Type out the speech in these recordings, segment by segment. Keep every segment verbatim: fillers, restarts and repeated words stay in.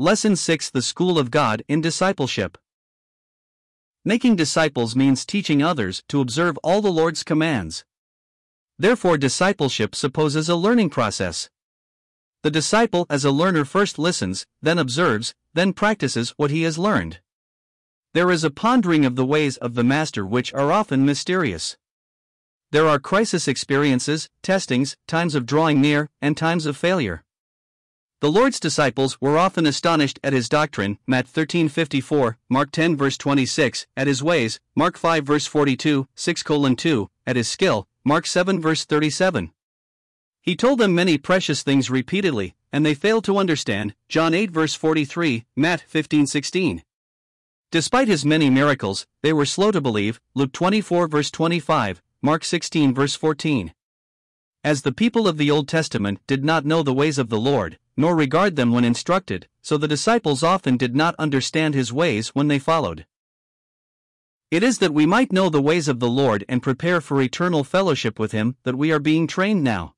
Lesson six: The School of God in Discipleship. Making disciples means teaching others to observe all the Lord's commands. Therefore, discipleship supposes a learning process. The disciple as a learner first listens, then observes, then practices what he has learned. There is a pondering of the ways of the Master which are often mysterious. There are crisis experiences, testings, times of drawing near, and times of failure. The Lord's disciples were often astonished at his doctrine, Matthew thirteen fifty-four, Mark ten verse twenty-six, at his ways, Mark five verse forty-two, six colon two, at his skill, Mark seven verse thirty-seven. He told them many precious things repeatedly, and they failed to understand, John eight verse forty-three, Matt fifteen sixteen. Despite his many miracles, they were slow to believe, Luke twenty-four verse twenty-five, Mark sixteen verse fourteen. As the people of the Old Testament did not know the ways of the Lord, nor regard them when instructed, so the disciples often did not understand his ways when they followed. It is that we might know the ways of the Lord and prepare for eternal fellowship with him that we are being trained now.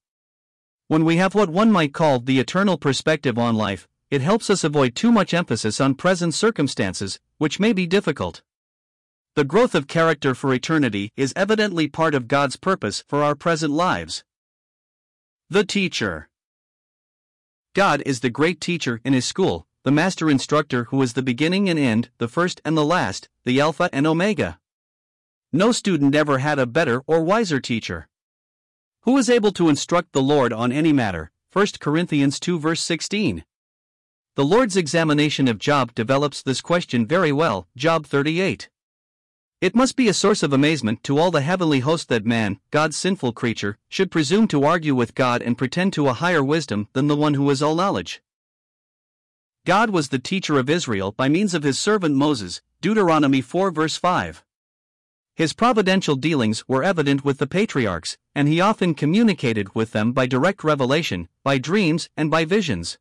When we have what one might call the eternal perspective on life, it helps us avoid too much emphasis on present circumstances, which may be difficult. The growth of character for eternity is evidently part of God's purpose for our present lives. The Teacher. God is the great teacher in his school, the master instructor who is the beginning and end, the first and the last, the Alpha and Omega. No student ever had a better or wiser teacher. Who is able to instruct the Lord on any matter? First Corinthians two verse sixteen. The Lord's examination of Job develops this question very well, Job thirty-eight. It must be a source of amazement to all the heavenly host that man, God's sinful creature, should presume to argue with God and pretend to a higher wisdom than the one who is all knowledge. God was the teacher of Israel by means of his servant Moses, Deuteronomy four verse five. His providential dealings were evident with the patriarchs, and he often communicated with them by direct revelation, by dreams, and by visions.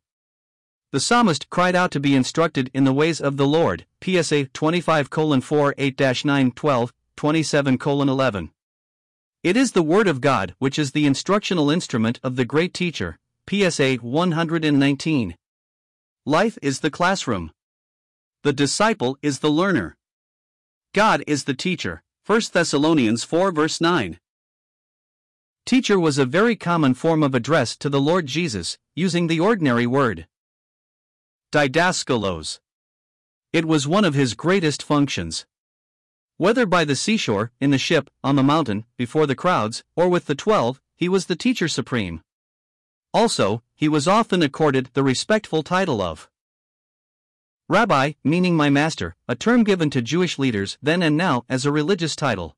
The psalmist cried out to be instructed in the ways of the Lord, P S A twenty-five colon four, eight dash nine, twelve, twenty-seven colon eleven. It is the Word of God which is the instructional instrument of the great teacher, P S A one nineteen. Life is the classroom. The disciple is the learner. God is the teacher, First Thessalonians four verse nine. Teacher was a very common form of address to the Lord Jesus, using the ordinary word. Didaskalos. It was one of his greatest functions. Whether by the seashore, in the ship, on the mountain, before the crowds, or with the twelve, he was the teacher supreme. Also, he was often accorded the respectful title of Rabbi, meaning my master, a term given to Jewish leaders then and now as a religious title.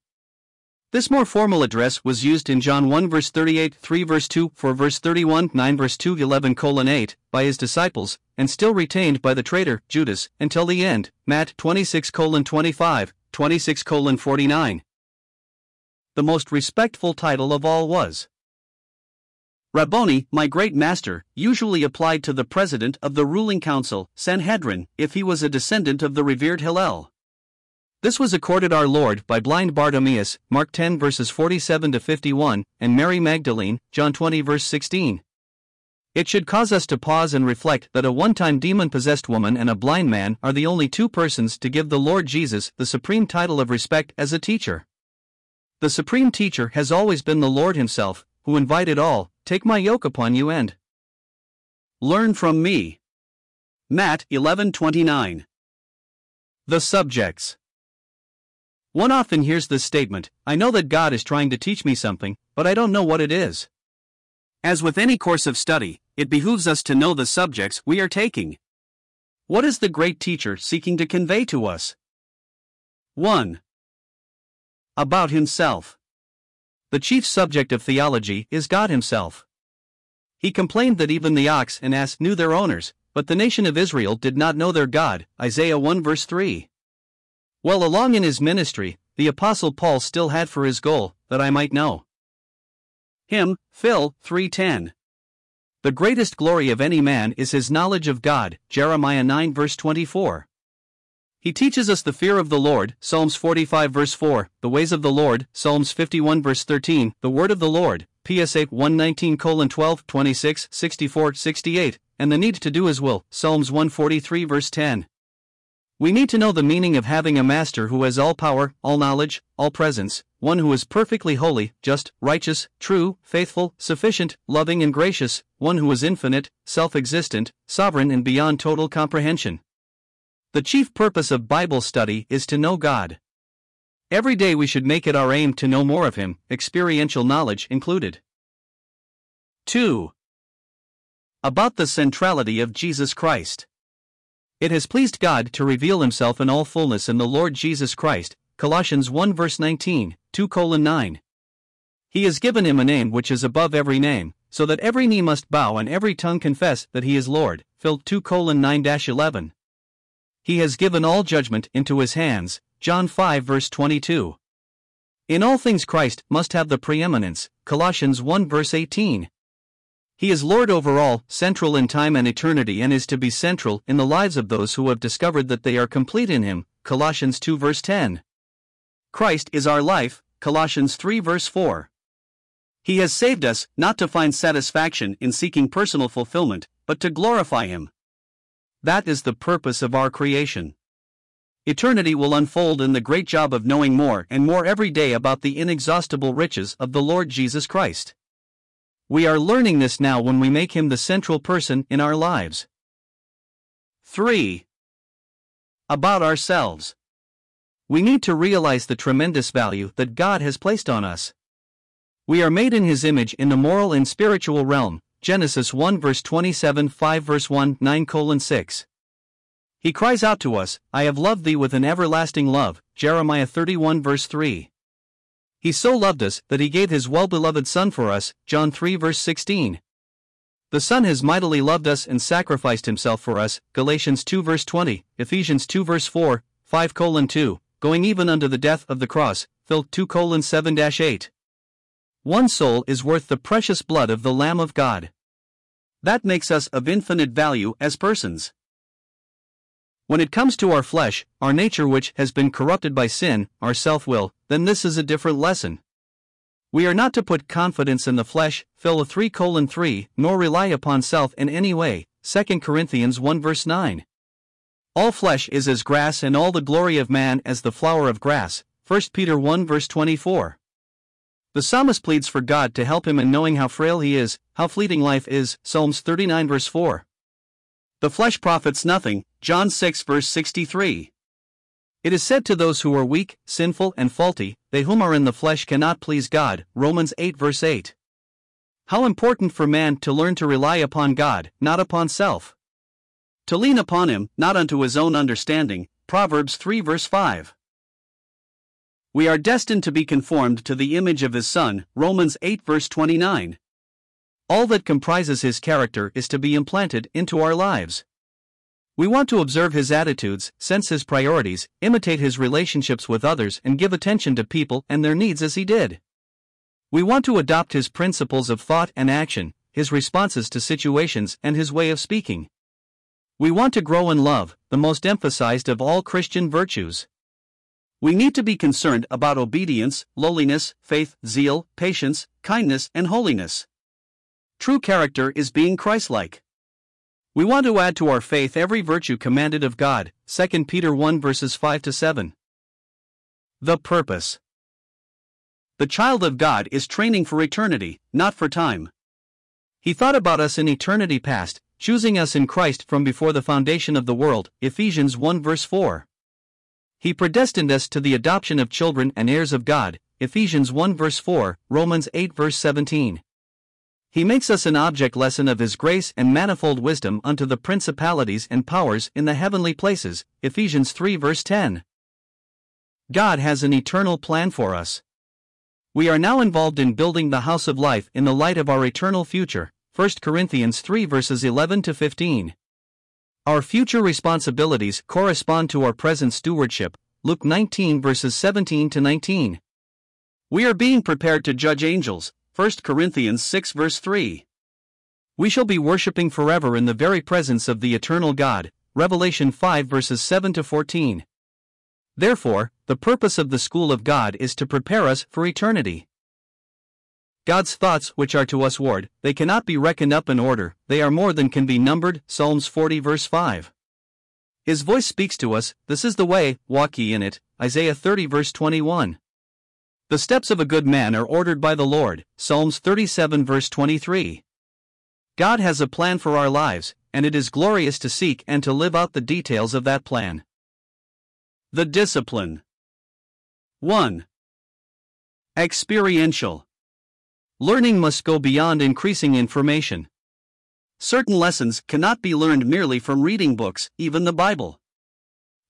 This more formal address was used in John one verse thirty-eight, three verse two, four verse thirty-one, nine verse two, eleven colon eight, by his disciples, and still retained by the traitor, Judas, until the end, Matt twenty-six colon twenty-five, twenty-six colon forty-nine. The most respectful title of all was Rabboni, my great master, usually applied to the president of the ruling council, Sanhedrin, if he was a descendant of the revered Hillel. This was accorded our Lord by blind Bartimaeus, Mark ten verses forty-seven to fifty-one, and Mary Magdalene, John twenty verse sixteen. It should cause us to pause and reflect that a one-time demon-possessed woman and a blind man are the only two persons to give the Lord Jesus the supreme title of respect as a teacher. The supreme teacher has always been the Lord himself, who invited all, take my yoke upon you and learn from me. Matt eleven twenty-nine. The subjects. One often hears this statement, I know that God is trying to teach me something, but I don't know what it is. As with any course of study, it behooves us to know the subjects we are taking. What is the great teacher seeking to convey to us? one. About himself. The chief subject of theology is God himself. He complained that even the ox and ass knew their owners, but the nation of Israel did not know their God, Isaiah one verse three. Well, along in his ministry, the Apostle Paul still had for his goal, that I might know him, Phil three ten. The greatest glory of any man is his knowledge of God, Jeremiah nine verse twenty-four. He teaches us the fear of the Lord, Psalms forty-five verse four, the ways of the Lord, Psalms fifty-one verse thirteen, the word of the Lord, P S eight one nineteen colon twelve twenty-six sixty-four sixty-eight, and the need to do His will, Psalms one forty-three verse ten. We need to know the meaning of having a master who has all power, all knowledge, all presence, one who is perfectly holy, just, righteous, true, faithful, sufficient, loving and gracious, one who is infinite, self-existent, sovereign and beyond total comprehension. The chief purpose of Bible study is to know God. Every day we should make it our aim to know more of Him, experiential knowledge included. two. About the centrality of Jesus Christ. It has pleased God to reveal Himself in all fullness in the Lord Jesus Christ, Colossians one verse nineteen, two colon nine. He has given Him a name which is above every name, so that every knee must bow and every tongue confess that He is Lord, Phil two colon nine dash eleven. He has given all judgment into His hands, John five verse twenty-two. In all things Christ must have the preeminence, Colossians one verse eighteen. He is Lord over all, central in time and eternity, and is to be central in the lives of those who have discovered that they are complete in Him, Colossians two verse ten. Christ is our life, Colossians three verse four. He has saved us, not to find satisfaction in seeking personal fulfillment, but to glorify Him. That is the purpose of our creation. Eternity will unfold in the great job of knowing more and more every day about the inexhaustible riches of the Lord Jesus Christ. We are learning this now when we make Him the central person in our lives. three. About ourselves. We need to realize the tremendous value that God has placed on us. We are made in His image in the moral and spiritual realm, Genesis one verse twenty-seven five verse one nine colon six. He cries out to us, I have loved thee with an everlasting love, Jeremiah thirty-one verse three. He so loved us that He gave His well-beloved Son for us, John three verse sixteen. The Son has mightily loved us and sacrificed Himself for us, Galatians two verse twenty, Ephesians two verse four, five colon two, going even unto the death of the cross, Phil two colon seven dash eight. One soul is worth the precious blood of the Lamb of God. That makes us of infinite value as persons. When it comes to our flesh, our nature which has been corrupted by sin, our self-will, then this is a different lesson. We are not to put confidence in the flesh, Phil three colon three, nor rely upon self in any way, Second Corinthians one verse nine. All flesh is as grass and all the glory of man as the flower of grass, First Peter one verse twenty-four. The psalmist pleads for God to help him in knowing how frail he is, how fleeting life is, Psalms thirty-nine verse four. The flesh profits nothing, John six verse sixty-three. It is said to those who are weak, sinful and faulty, they whom are in the flesh cannot please God, Romans eight verse eight. How important for man to learn to rely upon God, not upon self. To lean upon Him, not unto his own understanding, Proverbs three verse five. We are destined to be conformed to the image of His Son, Romans eight verse twenty-nine. All that comprises His character is to be implanted into our lives. We want to observe His attitudes, sense His priorities, imitate His relationships with others, and give attention to people and their needs as He did. We want to adopt His principles of thought and action, His responses to situations, and His way of speaking. We want to grow in love, the most emphasized of all Christian virtues. We need to be concerned about obedience, lowliness, faith, zeal, patience, kindness, and holiness. True character is being Christ-like. We want to add to our faith every virtue commanded of God, Second Peter one verses five to seven. The purpose. The child of God is training for eternity, not for time. He thought about us in eternity past, choosing us in Christ from before the foundation of the world, Ephesians one verse four. He predestined us to the adoption of children and heirs of God, Ephesians one verse four, Romans eight verse seventeen. He makes us an object lesson of His grace and manifold wisdom unto the principalities and powers in the heavenly places, Ephesians three verse ten. God has an eternal plan for us. We are now involved in building the house of life in the light of our eternal future, First Corinthians three verses eleven to fifteen. Our future responsibilities correspond to our present stewardship, Luke nineteen verses seventeen to nineteen. We are being prepared to judge angels, First Corinthians six verse three. We shall be worshipping forever in the very presence of the eternal God, Revelation five verses seven to fourteen. Therefore, the purpose of the school of God is to prepare us for eternity. God's thoughts which are to us ward, they cannot be reckoned up in order, they are more than can be numbered, Psalms forty verse five. His voice speaks to us, this is the way, walk ye in it, Isaiah thirty verse twenty-one. The steps of a good man are ordered by the Lord, Psalms thirty-seven verse twenty-three. God has a plan for our lives, and it is glorious to seek and to live out the details of that plan. The discipline. one. Experiential. Learning must go beyond increasing information. Certain lessons cannot be learned merely from reading books, even the Bible.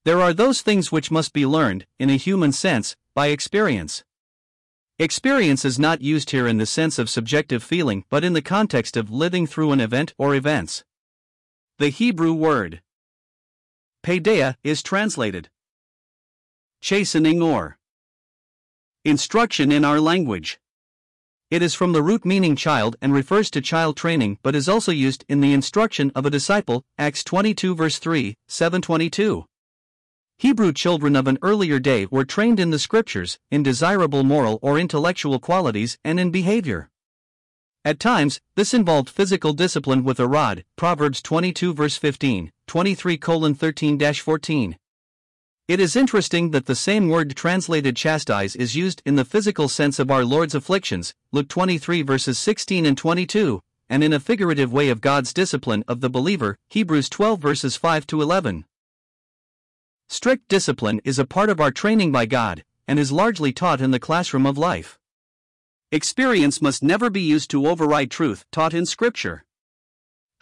There are those things which must be learned, in a human sense, by experience. Experience is not used here in the sense of subjective feeling but in the context of living through an event or events. The Hebrew word paideia is translated chastening or instruction in our language. It is from the root meaning child and refers to child training but is also used in the instruction of a disciple, Acts twenty-two verse three, seven twenty-two. Hebrew children of an earlier day were trained in the scriptures, in desirable moral or intellectual qualities and in behavior. At times, this involved physical discipline with a rod, Proverbs twenty-two verse fifteen, twenty-three colon thirteen dash fourteen. It is interesting that the same word translated chastise is used in the physical sense of our Lord's afflictions, Luke twenty-three verses sixteen and twenty-two, and in a figurative way of God's discipline of the believer, Hebrews twelve verses five to eleven. Strict discipline is a part of our training by God, and is largely taught in the classroom of life. Experience must never be used to override truth taught in Scripture.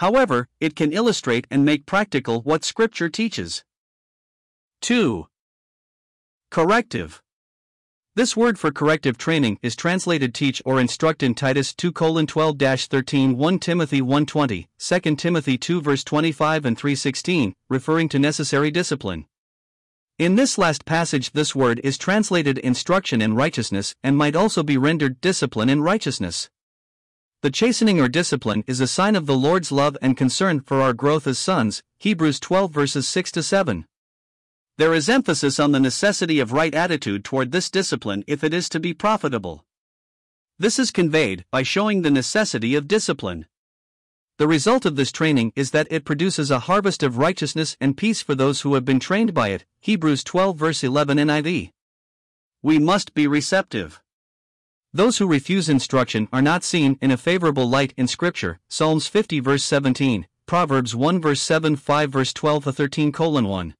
However, it can illustrate and make practical what Scripture teaches. two. Corrective. This word for corrective training is translated teach or instruct in Titus two colon twelve dash thirteen, First Timothy one twenty, Second Timothy two verse twenty-five and three sixteen, referring to necessary discipline. In this last passage this word is translated instruction in righteousness and might also be rendered discipline in righteousness. The chastening or discipline is a sign of the Lord's love and concern for our growth as sons, Hebrews twelve verses six to seven. There is emphasis on the necessity of right attitude toward this discipline if it is to be profitable. This is conveyed by showing the necessity of discipline. The result of this training is that it produces a harvest of righteousness and peace for those who have been trained by it, Hebrews twelve verse eleven N I V. We must be receptive. Those who refuse instruction are not seen in a favorable light in Scripture, Psalms fifty verse seventeen, Proverbs one verse seven, five verse twelve to thirteen colon one.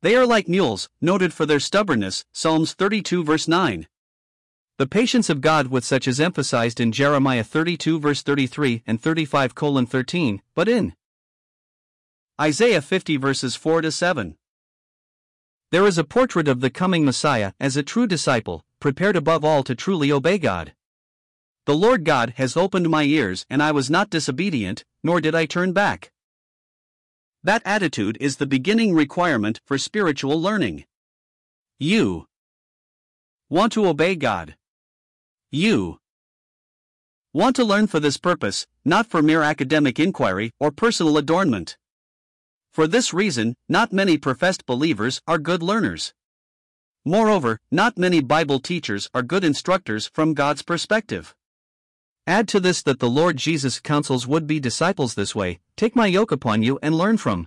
They are like mules, noted for their stubbornness, Psalms thirty-two verse nine. The patience of God with such is emphasized in Jeremiah thirty-two verse thirty-three and thirty-five colon thirteen, but in Isaiah fifty verses four to seven. There is a portrait of the coming Messiah as a true disciple, prepared above all to truly obey God. The Lord God has opened my ears and I was not disobedient, nor did I turn back. That attitude is the beginning requirement for spiritual learning. You want to obey God. You want to learn for this purpose, not for mere academic inquiry or personal adornment. For this reason, not many professed believers are good learners. Moreover, not many Bible teachers are good instructors from God's perspective. Add to this that the Lord Jesus counsels would-be disciples this way, take my yoke upon you and learn from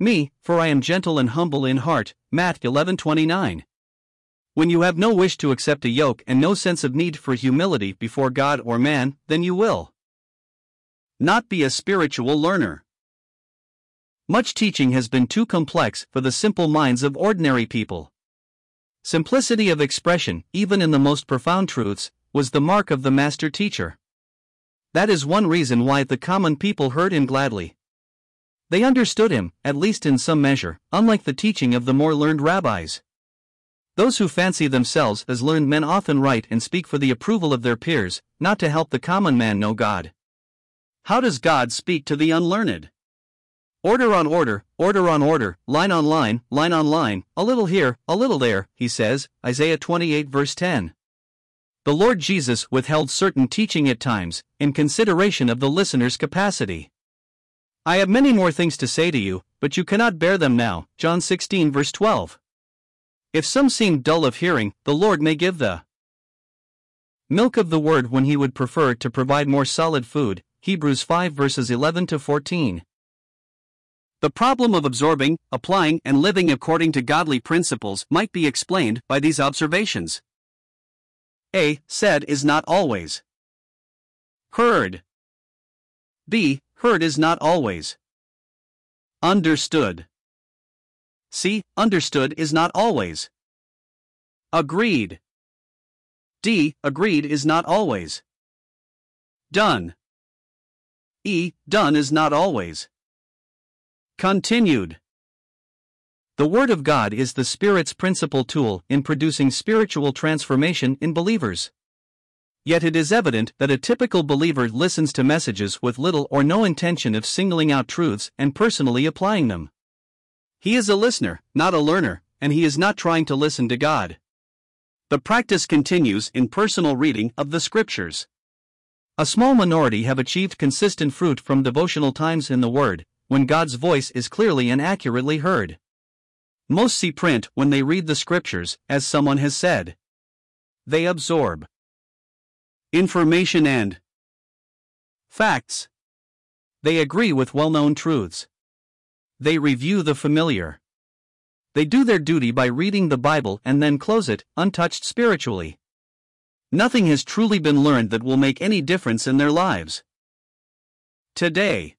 me, for I am gentle and humble in heart, Matthew eleven twenty-nine. When you have no wish to accept a yoke and no sense of need for humility before God or man, then you will not be a spiritual learner. Much teaching has been too complex for the simple minds of ordinary people. Simplicity of expression, even in the most profound truths, was the mark of the master teacher. That is one reason why the common people heard him gladly. They understood him, at least in some measure, unlike the teaching of the more learned rabbis. Those who fancy themselves as learned men often write and speak for the approval of their peers, not to help the common man know God. How does God speak to the unlearned? Order on order, order on order, line on line, line on line, a little here, a little there, he says, Isaiah twenty-eight verse ten. The Lord Jesus withheld certain teaching at times, in consideration of the listener's capacity. I have many more things to say to you, but you cannot bear them now, John sixteen verse twelve. If some seem dull of hearing, the Lord may give the Milk of the word when he would prefer to provide more solid food, Hebrews five verses eleven to fourteen. The problem of absorbing, applying, and living according to godly principles might be explained by these observations. A. Said is not always heard. B. Heard is not always understood. C. Understood is not always agreed. D. Agreed is not always done. E. Done is not always continued. The Word of God is the Spirit's principal tool in producing spiritual transformation in believers. Yet it is evident that a typical believer listens to messages with little or no intention of singling out truths and personally applying them. He is a listener, not a learner, and he is not trying to listen to God. The practice continues in personal reading of the Scriptures. A small minority have achieved consistent fruit from devotional times in the Word, when God's voice is clearly and accurately heard. Most see print when they read the Scriptures, as someone has said. They absorb information and facts. They agree with well-known truths. They review the familiar. They do their duty by reading the Bible and then close it, untouched spiritually. Nothing has truly been learned that will make any difference in their lives. Today,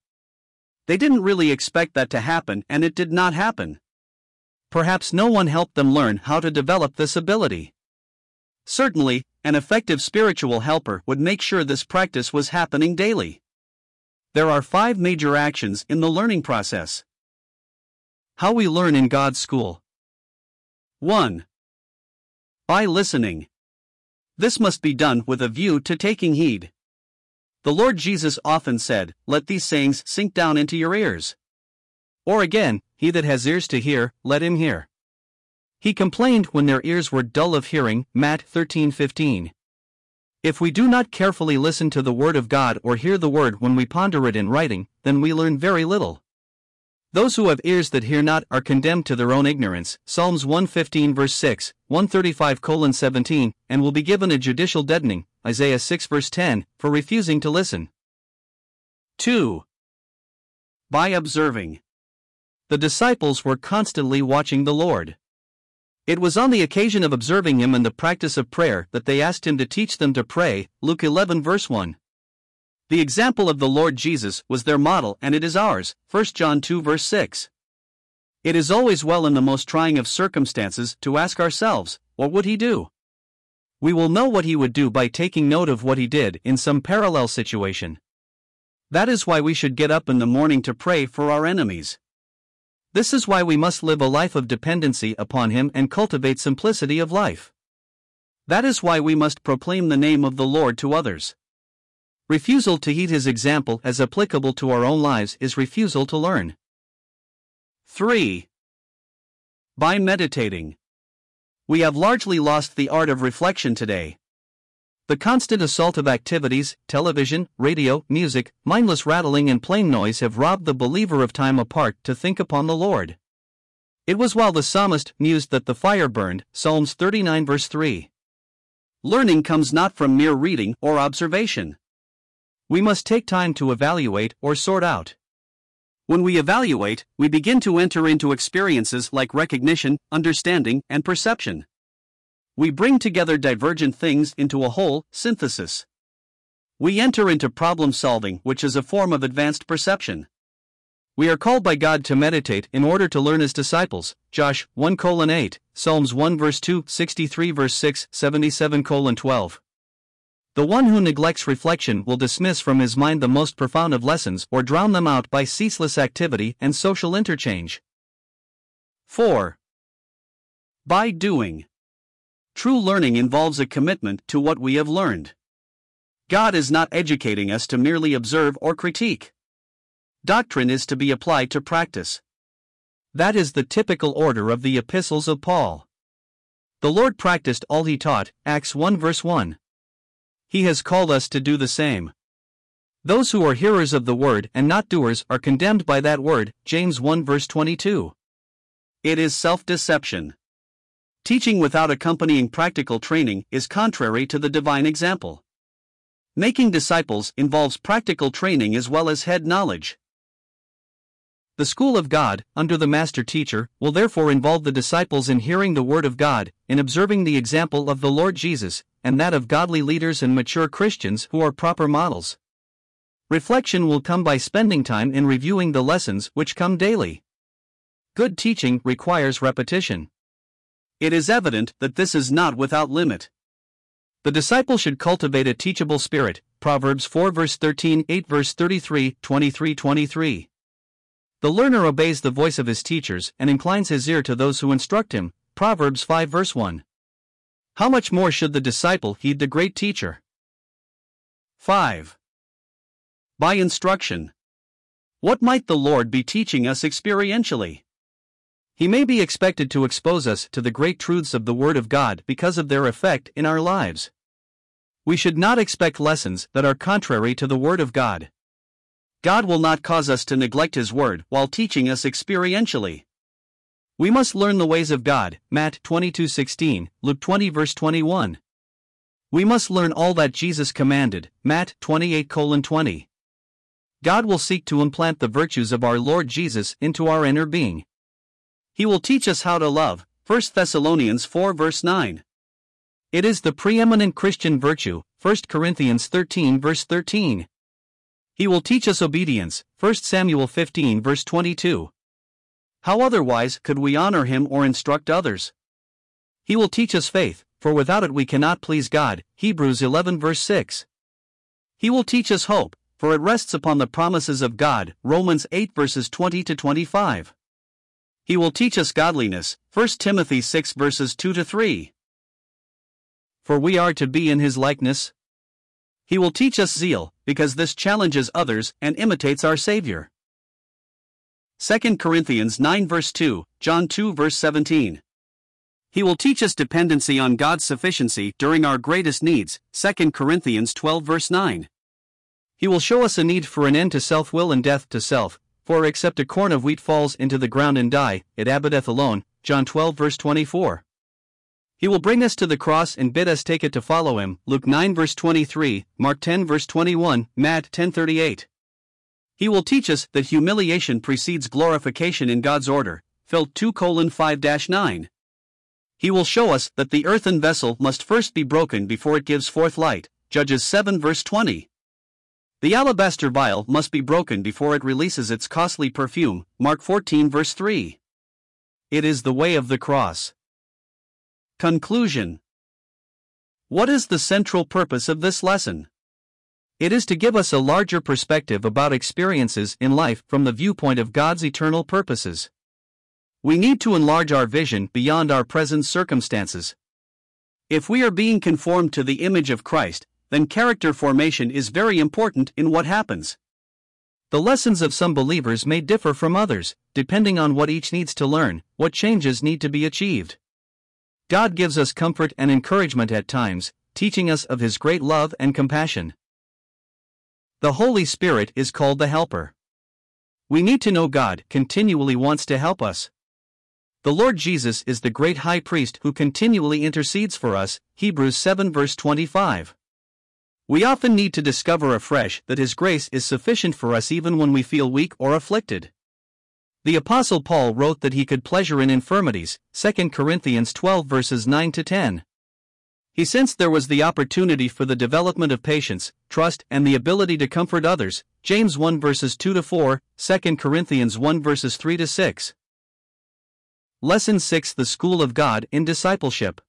they didn't really expect that to happen, and it did not happen. Perhaps no one helped them learn how to develop this ability. Certainly, an effective spiritual helper would make sure this practice was happening daily. There are five major actions in the learning process. How we learn in God's school. one. By listening. This must be done with a view to taking heed. The Lord Jesus often said, "Let these sayings sink down into your ears." Or again, "He that has ears to hear, let him hear." He complained when their ears were dull of hearing, Matthew thirteen fifteen. If we do not carefully listen to the Word of God or hear the Word when we ponder it in writing, then we learn very little. Those who have ears that hear not are condemned to their own ignorance, Psalms one fifteen verse six, one thirty-five colon seventeen, and will be given a judicial deadening, Isaiah six verse ten, for refusing to listen. two. By observing. The disciples were constantly watching the Lord. It was on the occasion of observing Him and the practice of prayer that they asked Him to teach them to pray, Luke eleven verse one. The example of the Lord Jesus was their model, and it is ours, First John two verse six. It is always well in the most trying of circumstances to ask ourselves, what would He do? We will know what He would do by taking note of what He did in some parallel situation. That is why we should get up in the morning to pray for our enemies. This is why we must live a life of dependency upon Him and cultivate simplicity of life. That is why we must proclaim the name of the Lord to others. Refusal to heed His example as applicable to our own lives is refusal to learn. three. By meditating. We have largely lost the art of reflection today. The constant assault of activities, television, radio, music, mindless rattling and plain noise have robbed the believer of time apart to think upon the Lord. It was while the psalmist mused that the fire burned, Psalms thirty-nine verse three. Learning comes not from mere reading or observation. We must take time to evaluate or sort out. When we evaluate, we begin to enter into experiences like recognition, understanding, and perception. We bring together divergent things into a whole, synthesis. We enter into problem solving, which is a form of advanced perception. We are called by God to meditate in order to learn His disciples, Joshua one colon eight, Psalms one verse two, sixty-three verse six, seventy-seven colon twelve. The one who neglects reflection will dismiss from his mind the most profound of lessons or drown them out by ceaseless activity and social interchange. four. By doing. True learning involves a commitment to what we have learned. God is not educating us to merely observe or critique. Doctrine is to be applied to practice. That is the typical order of the epistles of Paul. The Lord practiced all He taught, Acts one verse one. He has called us to do the same. Those who are hearers of the word and not doers are condemned by that word, James one verse twenty-two. It is self-deception. Teaching without accompanying practical training is contrary to the divine example. Making disciples involves practical training as well as head knowledge. The school of God, under the master teacher, will therefore involve the disciples in hearing the word of God, in observing the example of the Lord Jesus, and that of godly leaders and mature Christians who are proper models. Reflection will come by spending time in reviewing the lessons which come daily. Good teaching requires repetition. It is evident that this is not without limit. The disciple should cultivate a teachable spirit, Proverbs four verse thirteen, eight verse thirty-three, twenty-three, twenty-three. The learner obeys the voice of his teachers and inclines his ear to those who instruct him, Proverbs five verse one. How much more should the disciple heed the great teacher? five. By instruction. What might the Lord be teaching us experientially? He may be expected to expose us to the great truths of the Word of God because of their effect in our lives. We should not expect lessons that are contrary to the Word of God. God will not cause us to neglect His Word while teaching us experientially. We must learn the ways of God, Matt twenty-two sixteen, Luke twenty verse twenty-one. We must learn all that Jesus commanded, Matt twenty-eight colon twenty. God will seek to implant the virtues of our Lord Jesus into our inner being. He will teach us how to love, First Thessalonians four verse nine. It is the preeminent Christian virtue, First Corinthians thirteen verse thirteen. He will teach us obedience, First Samuel fifteen verse twenty-two. How otherwise could we honor him or instruct others? He will teach us faith, for without it we cannot please God, Hebrews eleven verse six. He will teach us hope, for it rests upon the promises of God, Romans eight verses twenty to twenty-five. He will teach us godliness, First Timothy six verses two to three. For we are to be in his likeness. He will teach us zeal, because this challenges others and imitates our Savior. Second Corinthians nine verse two, John two verse seventeen. He will teach us dependency on God's sufficiency during our greatest needs, Second Corinthians twelve verse nine. He will show us a need for an end to self-will and death to self. For except a corn of wheat falls into the ground and die, it abideth alone, John twelve verse twenty-four. He will bring us to the cross and bid us take it to follow him, Luke nine verse twenty-three, Mark ten verse twenty-one, Matt ten thirty-eight. He will teach us that humiliation precedes glorification in God's order, Phil two colon five dash nine. He will show us that the earthen vessel must first be broken before it gives forth light, Judges seven verse twenty. The alabaster vial must be broken before it releases its costly perfume, Mark fourteen verse three. It is the way of the cross. Conclusion. What is the central purpose of this lesson? It is to give us a larger perspective about experiences in life from the viewpoint of God's eternal purposes. We need to enlarge our vision beyond our present circumstances. If we are being conformed to the image of Christ, then character formation is very important in what happens. The lessons of some believers may differ from others, depending on what each needs to learn, what changes need to be achieved. God gives us comfort and encouragement at times, teaching us of His great love and compassion. The Holy Spirit is called the Helper. We need to know God continually wants to help us. The Lord Jesus is the great high priest who continually intercedes for us, Hebrews seven verse twenty-five. We often need to discover afresh that His grace is sufficient for us even when we feel weak or afflicted. The Apostle Paul wrote that he could pleasure in infirmities, Second Corinthians twelve verses nine to ten. He sensed there was the opportunity for the development of patience, trust, and the ability to comfort others, James one verses two to four, Second Corinthians one verses three to six. Lesson six: The School of God in Discipleship.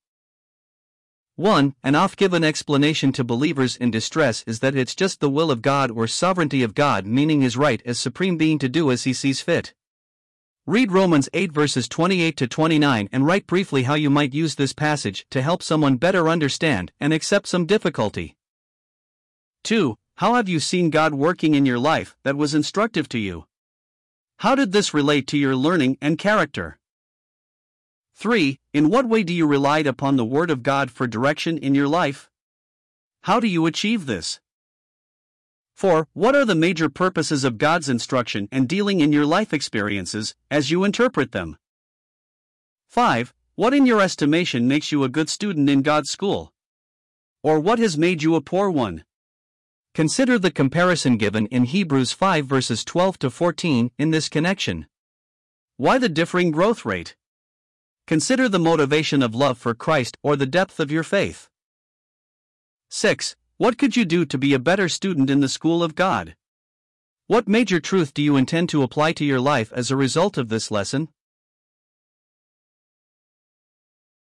one. An oft-given explanation to believers in distress is that it's just the will of God or sovereignty of God, meaning His right as supreme being to do as He sees fit. Read Romans eight verses twenty-eight to twenty-nine and write briefly how you might use this passage to help someone better understand and accept some difficulty. two. How have you seen God working in your life that was instructive to you? How did this relate to your learning and character? three. In what way do you rely upon the Word of God for direction in your life? How do you achieve this? four. What are the major purposes of God's instruction and dealing in your life experiences as you interpret them? five. What in your estimation makes you a good student in God's school? Or what has made you a poor one? Consider the comparison given in Hebrews five verses twelve to fourteen in this connection. Why the differing growth rate? Consider the motivation of love for Christ or the depth of your faith. six. What could you do to be a better student in the school of God? What major truth do you intend to apply to your life as a result of this lesson?